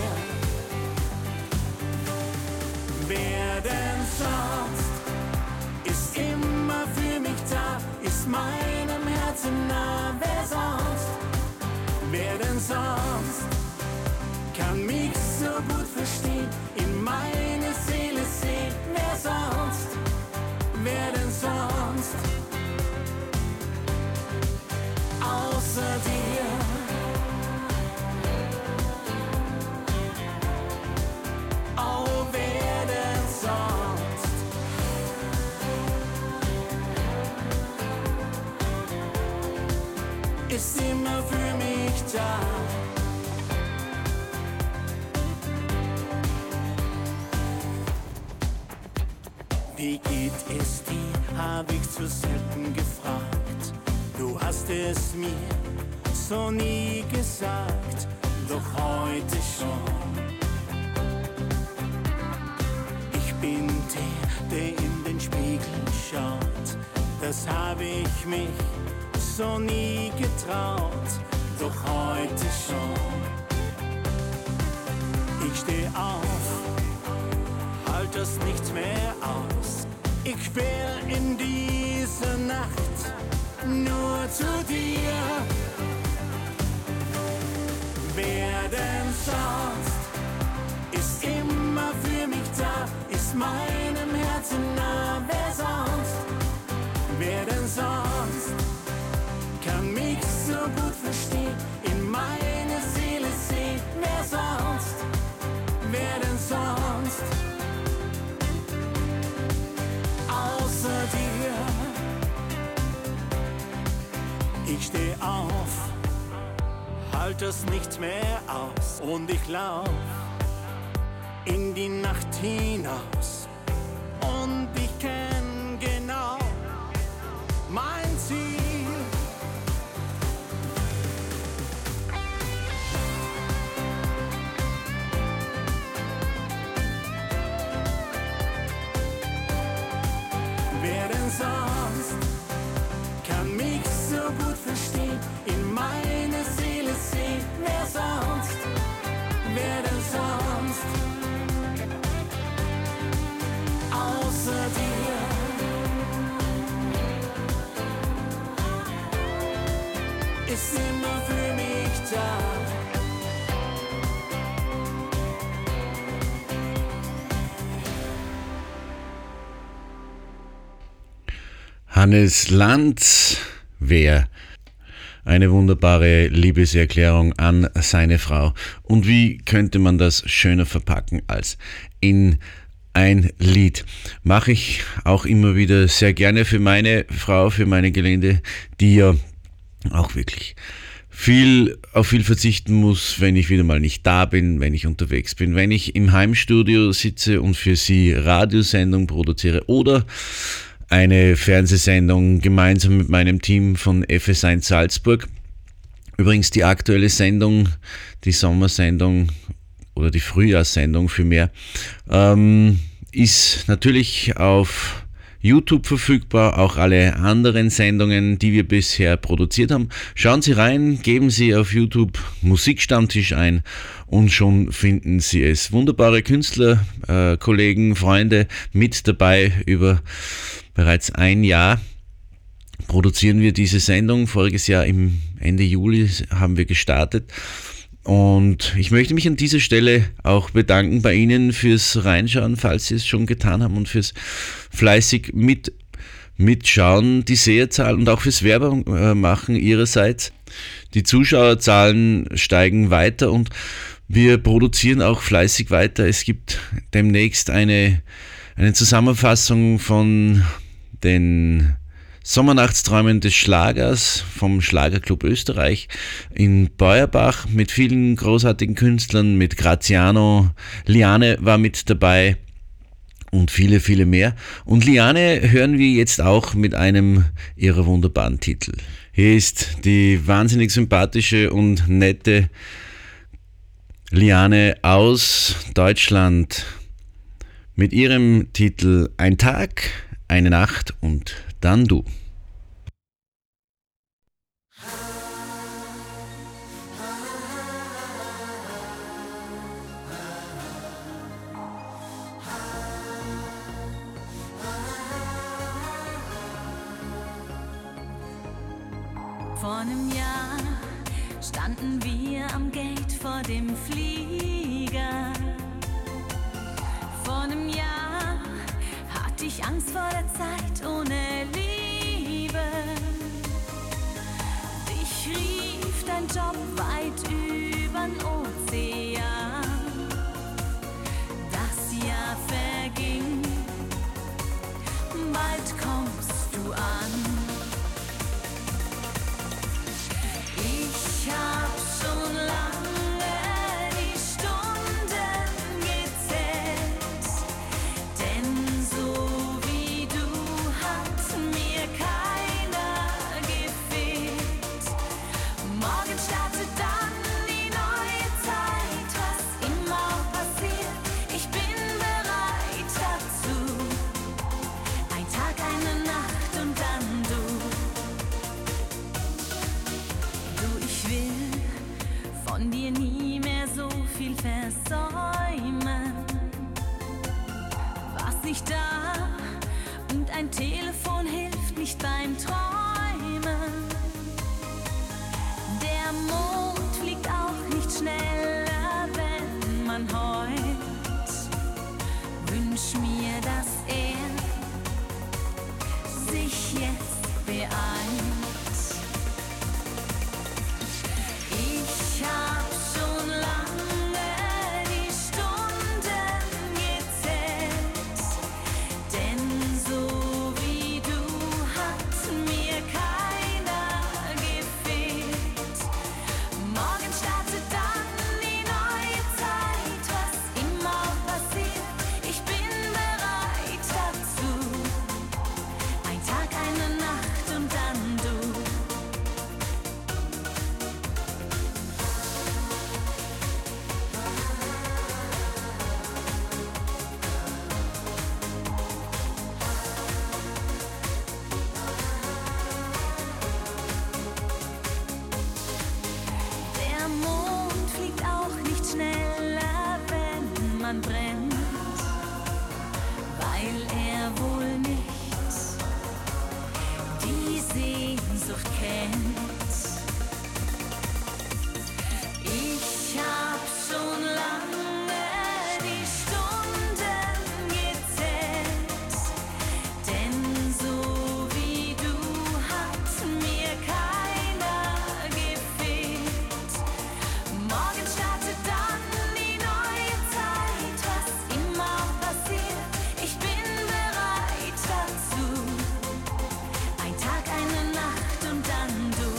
Wer denn sonst ist immer für mich da, ist meinem Herzen nah. Wer sonst, wer denn sonst kann mich so gut verstehen, in meine Seele sehen. Wer sonst, wer denn sonst außer dir. Ist immer für mich da. Wie geht es dir, hab ich zu selten gefragt. Du hast es mir so nie gesagt, doch heute schon. Ich bin der, der in den Spiegel schaut, das habe ich mich so nie getraut, doch heute schon. Ich steh auf, halt das nicht mehr aus. Ich will in dieser Nacht nur zu dir. Wer denn sonst ist immer für mich da, ist meinem Herzen nah. Wer sonst, wer denn sonst kann mich so gut verstehen, in meine Seele sehen. Wer sonst, wer denn sonst außer dir. Ich steh auf, halt das nicht mehr aus, und ich lauf in die Nacht hinaus. Und ich kenn genau mein Ziel. Wer denn sonst kann mich so gut verstehen, in meine Seele sehen. Wer sonst, wer denn sonst außer dir ist immer für mich da. Hannes Lanz, wer? Eine wunderbare Liebeserklärung an seine Frau. Und wie könnte man das schöner verpacken als in ein Lied? Mache ich auch immer wieder sehr gerne für meine Frau, für meine Gelinde, die ja auch wirklich viel, auf viel verzichten muss, wenn ich wieder mal nicht da bin, wenn ich unterwegs bin, wenn ich im Heimstudio sitze und für sie Radiosendung produziere oder eine Fernsehsendung gemeinsam mit meinem Team von F S eins Salzburg. Übrigens die aktuelle Sendung, die Sommersendung oder die Frühjahrssendung vielmehr, ähm, ist natürlich auf YouTube verfügbar, auch alle anderen Sendungen, die wir bisher produziert haben. Schauen Sie rein, geben Sie auf YouTube Musikstammtisch ein und schon finden Sie es. Wunderbare Künstler, äh, Kollegen, Freunde mit dabei. Über bereits ein Jahr produzieren wir diese Sendung. Voriges Jahr im Ende Juli haben wir gestartet. Und ich möchte mich an dieser Stelle auch bedanken bei Ihnen fürs Reinschauen, falls Sie es schon getan haben, und fürs fleißig mit, mitschauen, die Seherzahl und auch fürs Werbung machen Ihrerseits. Die Zuschauerzahlen steigen weiter und wir produzieren auch fleißig weiter. Es gibt demnächst eine, eine Zusammenfassung von den Sommernachtsträumen des Schlagers vom Schlagerclub Österreich in Beuerbach mit vielen großartigen Künstlern, mit Graziano, Liane war mit dabei und viele, viele mehr. Und Liane hören wir jetzt auch mit einem ihrer wunderbaren Titel. Hier ist die wahnsinnig sympathische und nette Liane aus Deutschland mit ihrem Titel Ein Tag, Eine Nacht und dann du. Vor einem Jahr standen wir am Gate vor dem Flieger. Vor einem Jahr hatte ich Angst vor der Zeit ohne Liebe. Dich rief dein Job weit übern Ozean. Das Jahr verging, bald kommst du an. Ich hab schon lange die Stunden gezählt, denn so wie du hat mir keiner gefehlt. Morgen startet dann die neue Zeit, was immer auch passiert, ich bin bereit dazu. Ein Tag, eine Nacht und dann du. Von dir nie mehr so viel versäumen. Warst nicht da und ein Telefon hilft nicht beim Träumen. Der Mond fliegt auch nicht schneller, wenn man heult. Wünsch mir, dass er sich jetzt beeilt. Ich hab schon lange die Stunden gezählt, denn so wie du hat mir keiner gefehlt. Morgen startet dann die neue Zeit, was immer passiert, ich bin bereit dazu. Ein Tag, eine Nacht und dann du.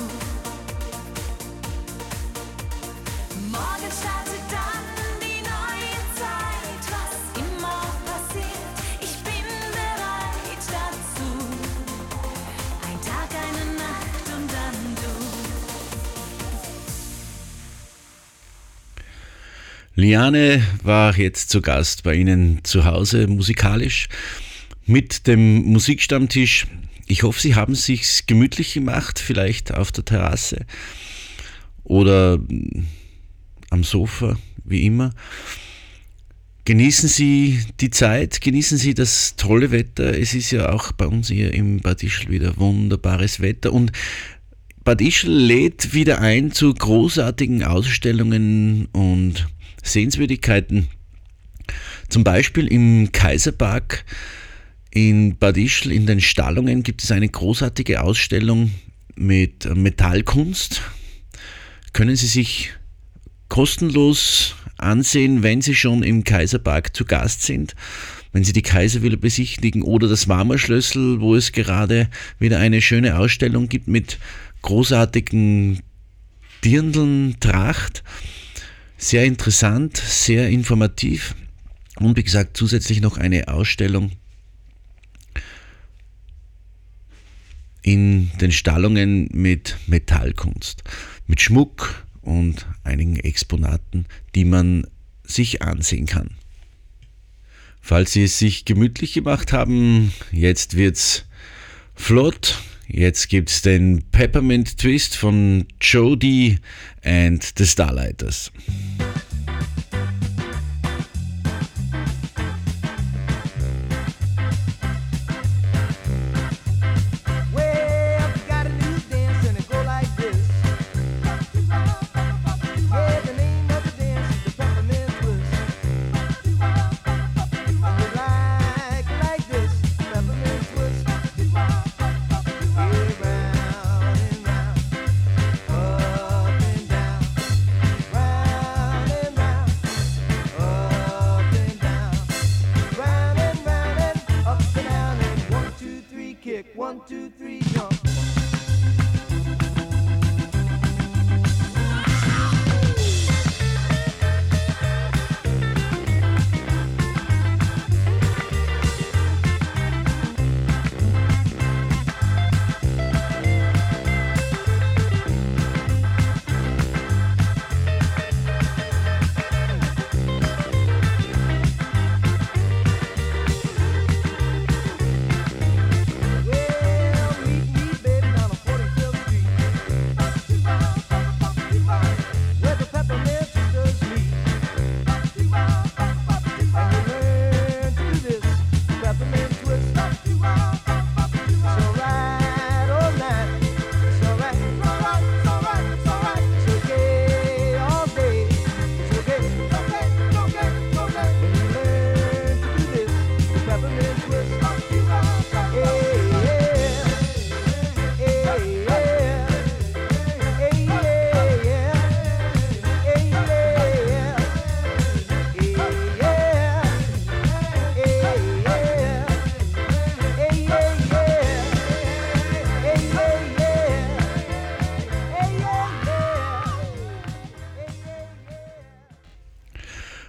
Liane war jetzt zu Gast bei Ihnen zu Hause musikalisch mit dem Musikstammtisch. Ich hoffe, Sie haben es sich gemütlich gemacht, vielleicht auf der Terrasse oder am Sofa, wie immer. Genießen Sie die Zeit, genießen Sie das tolle Wetter. Es ist ja auch bei uns hier im Bad Ischl wieder wunderbares Wetter und Bad Ischl lädt wieder ein zu großartigen Ausstellungen und Sehenswürdigkeiten. Zum Beispiel im Kaiserpark in Bad Ischl in den Stallungen gibt es eine großartige Ausstellung mit Metallkunst. Können Sie sich kostenlos ansehen, wenn Sie schon im Kaiserpark zu Gast sind, wenn Sie die Kaiserwelle besichtigen oder das Marmorschlössl, wo es gerade wieder eine schöne Ausstellung gibt mit großartigen Dirndln, Tracht. Sehr interessant, sehr informativ und wie gesagt zusätzlich noch eine Ausstellung in den Stallungen mit Metallkunst, mit Schmuck und einigen Exponaten, die man sich ansehen kann. Falls Sie es sich gemütlich gemacht haben, jetzt wird's flott. Jetzt gibt's den Peppermint Twist von Jody and the Starlighters.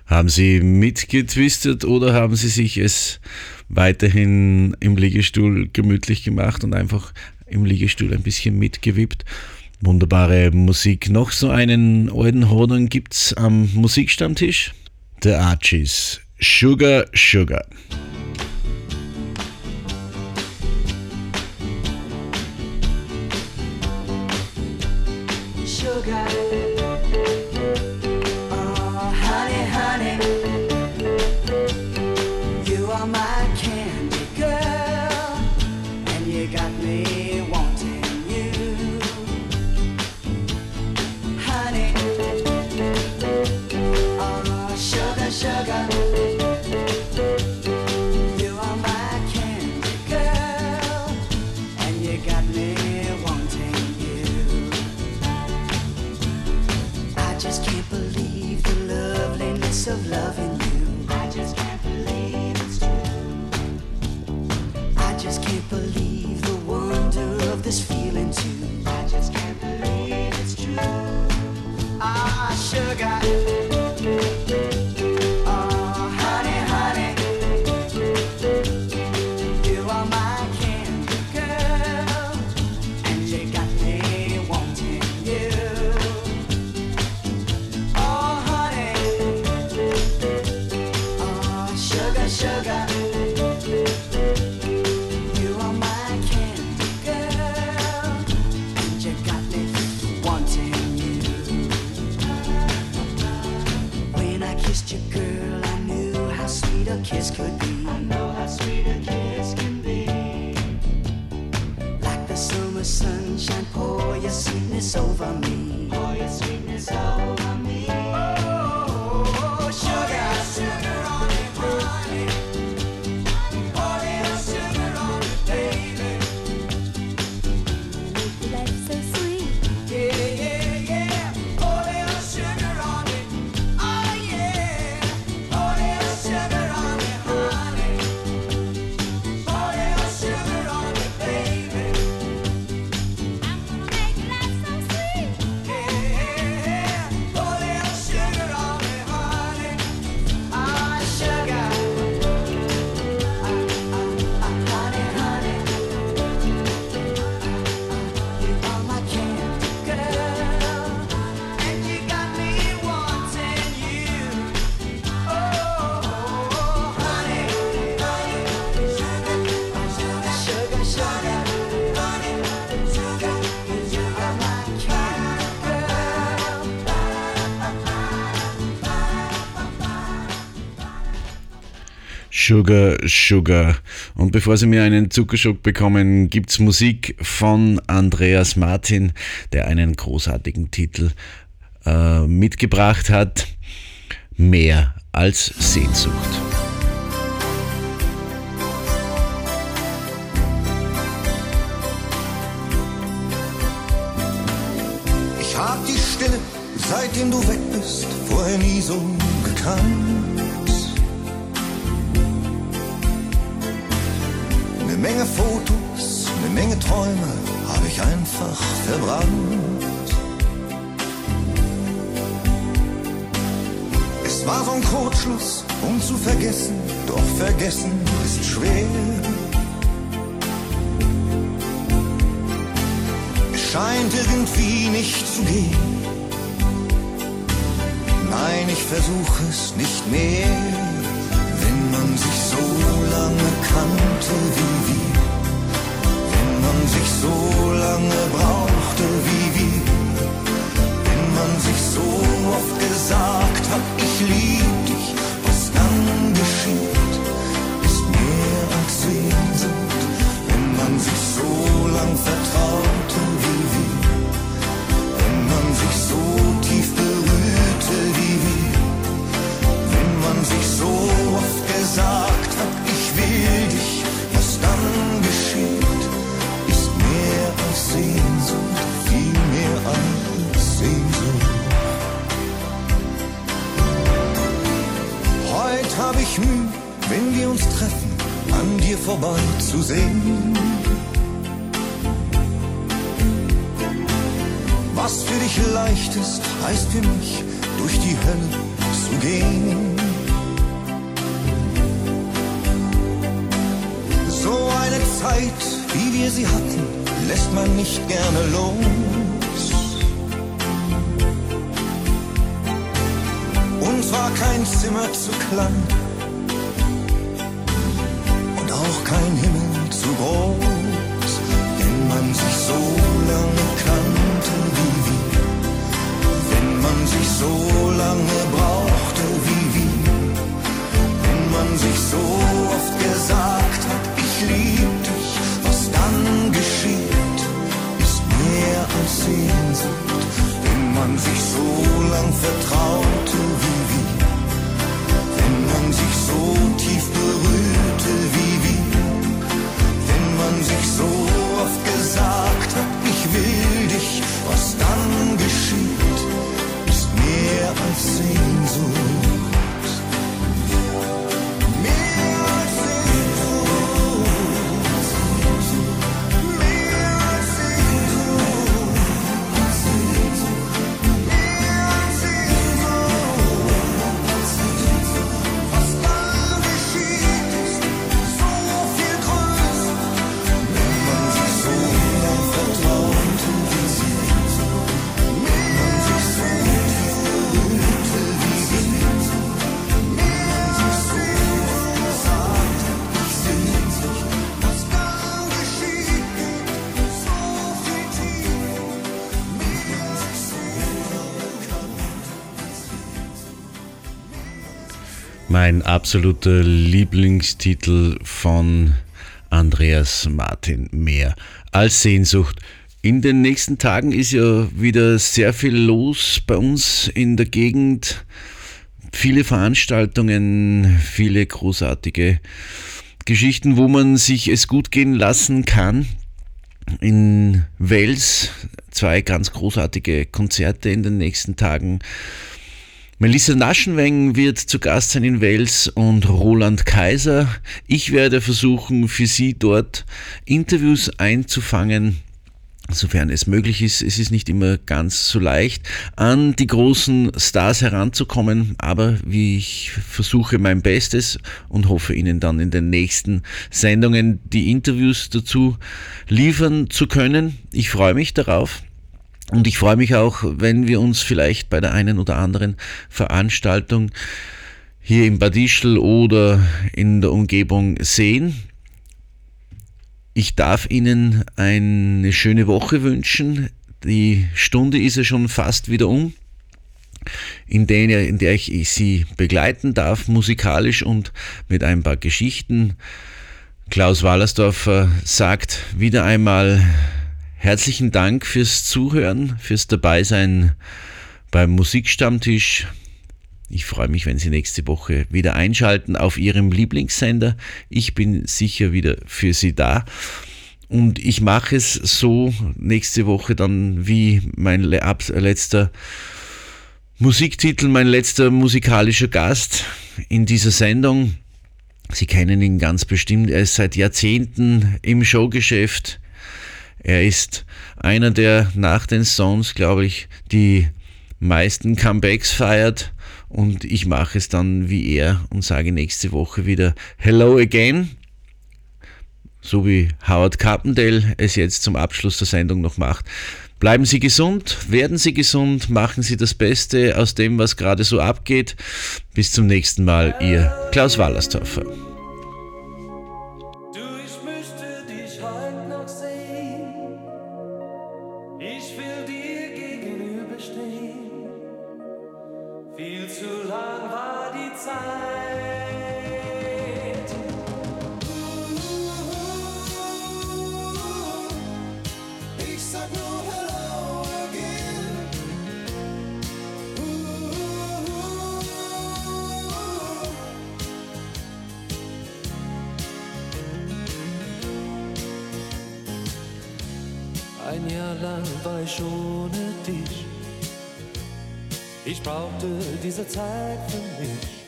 Haben Sie mitgetwistet oder haben Sie sich es weiterhin im Liegestuhl gemütlich gemacht und einfach im Liegestuhl ein bisschen mitgewippt? Wunderbare Musik. Noch so einen alten Hodern gibt's am Musikstammtisch. The Archies. Sugar, Sugar. Sugar. Of loving you, I just can't believe it's true. I just can't believe the wonder of this feeling too. I just can't believe it's true. Ah, sugar. Over me, pour your sweetness over me. Oh, oh, oh, sugar, oh, sugar on it, honey. Pour your sugar on it, baby. Life's so sweet. Yeah, yeah, yeah. Pour your sugar on it. Oh yeah. Pour your sugar on it, honey. Pour your sugar on it, baby. I'm gonna make life so sweet. Yeah, yeah, yeah. Sugar, Sugar. Und bevor Sie mir einen Zuckerschock bekommen, gibt's Musik von Andreas Martin, der einen großartigen Titel äh, mitgebracht hat. Mehr als Sehnsucht. Ich hab die Stille, seitdem du weg bist, vorher nie so gekannt. Eine Menge Fotos, eine Menge Träume habe ich einfach verbrannt. Es war so ein Kurzschluss, um zu vergessen, doch vergessen ist schwer. Es scheint irgendwie nicht zu gehen. Nein, ich versuche es nicht mehr, wenn man sich so lange kannte wie wir, wenn man sich so lange brauchte wie wir, wenn man sich so oft gesagt hat, ich lieb dich, was dann geschieht, ist mehr als Sehnsucht, wenn man sich so lang vertraute wie wir, wenn man sich so tief berührte wie wir, wenn man sich so oft gesagt hat, ich will dich, was dann geschieht, ist mehr als Sehnsucht, viel mehr als Sehnsucht. Heute hab ich Mühe, wenn wir uns treffen, an dir vorbei zu sehen. Was für dich leicht ist, heißt für mich, durch die Hölle zu gehen. So eine Zeit, wie wir sie hatten, lässt man nicht gerne los. Uns war kein Zimmer zu klein und auch kein Himmel zu groß, wenn man sich so lange kannte wie wir, wenn man sich so lange brauchte wie wir, wenn man sich so oft gesagt hat, ich lieb dich, was dann geschieht, ist mehr als Sehnsucht, wenn man sich so lang vertraute wie wir, wenn man sich so tief berührte wie wir, wenn man sich so oft gesagt hat, ich will dich, was dann geschieht, ist mehr als Sehnsucht. Mehr als Sehnsucht. Mehr als Sehnsucht. Mehr als Sehnsucht. Was dann geschieht, ist so viel größer. Wenn man sich so lang vertraut und mein absoluter Lieblingstitel von Andreas Martin, mehr als Sehnsucht. In den nächsten Tagen ist ja wieder sehr viel los bei uns in der Gegend. Viele Veranstaltungen, viele großartige Geschichten, wo man sich es gut gehen lassen kann. In Wels zwei ganz großartige Konzerte in den nächsten Tagen. Melissa Naschenweng wird zu Gast sein in Wels und Roland Kaiser. Ich werde versuchen, für Sie dort Interviews einzufangen, sofern es möglich ist. Es ist nicht immer ganz so leicht, an die großen Stars heranzukommen, aber wie ich versuche mein Bestes und hoffe, Ihnen dann in den nächsten Sendungen die Interviews dazu liefern zu können. Ich freue mich darauf. Und ich freue mich auch, wenn wir uns vielleicht bei der einen oder anderen Veranstaltung hier in Bad Ischl oder in der Umgebung sehen. Ich darf Ihnen eine schöne Woche wünschen. Die Stunde ist ja schon fast wieder um. in der, in der ich sie begleiten darf, musikalisch und mit ein paar Geschichten. Klaus Wallersdorf sagt wieder einmal herzlichen Dank fürs Zuhören, fürs Dabeisein beim Musikstammtisch. Ich freue mich, wenn Sie nächste Woche wieder einschalten auf Ihrem Lieblingssender. Ich bin sicher wieder für Sie da. Und ich mache es so nächste Woche dann wie mein letzter Musiktitel, mein letzter musikalischer Gast in dieser Sendung. Sie kennen ihn ganz bestimmt. Er ist seit Jahrzehnten im Showgeschäft. Er ist einer, der nach den Songs, glaube ich, die meisten Comebacks feiert. Und ich mache es dann wie er und sage nächste Woche wieder Hello again. So wie Howard Carpendale es jetzt zum Abschluss der Sendung noch macht. Bleiben Sie gesund, werden Sie gesund, machen Sie das Beste aus dem, was gerade so abgeht. Bis zum nächsten Mal, Ihr Klaus Wallersdorfer. Ein Jahr lang war ich ohne dich. Ich brauchte diese Zeit für mich.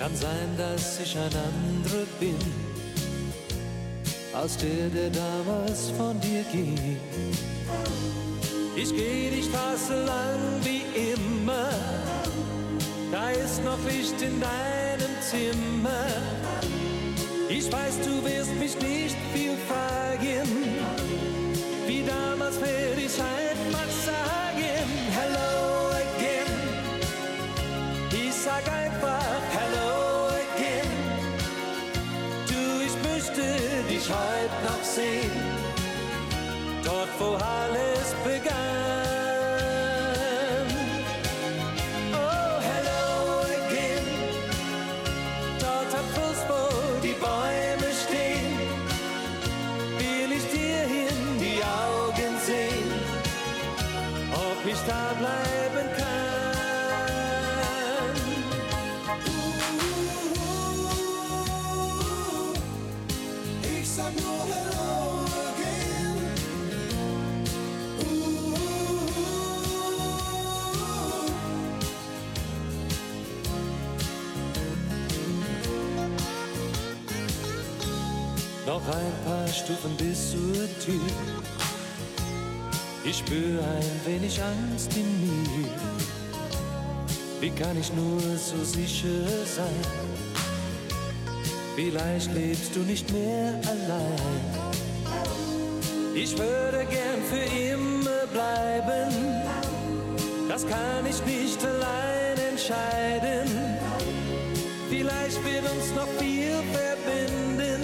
Kann sein, dass ich ein anderer bin, als der, der damals von dir ging. Ich gehe die Straße lang wie immer. Da ist noch Licht in deinem Zimmer. Ich weiß, du wirst mich nicht viel fragen. Wie damals will ich einfach sagen, hello again. Ich sag einfach hello again. Du, ich möchte dich heute noch sehen, dort wo alles begann. Oh, hello again. Dort am Fluss, wo die Bäume stehen, will ich dir hin die Augen sehen, ob ich da bleiben kann. Uh, uh, uh, uh. Ich sag nur hello again. Uh, uh, uh, uh. Noch ein paar Stufen bis zur Tür. Ich spüre ein wenig Angst in mir. Wie kann ich nur so sicher sein? Vielleicht lebst du nicht mehr allein. Ich würde gern für immer bleiben. Das kann ich nicht allein entscheiden. Vielleicht wird uns noch viel verbinden.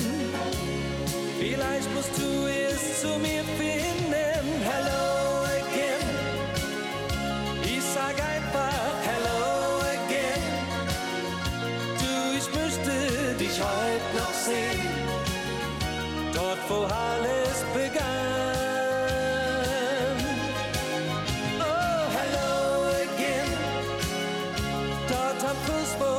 Vielleicht musst du es zu mir finden. Hello. Dort, wo alles begann. Oh, hello again. Dort am Fußball.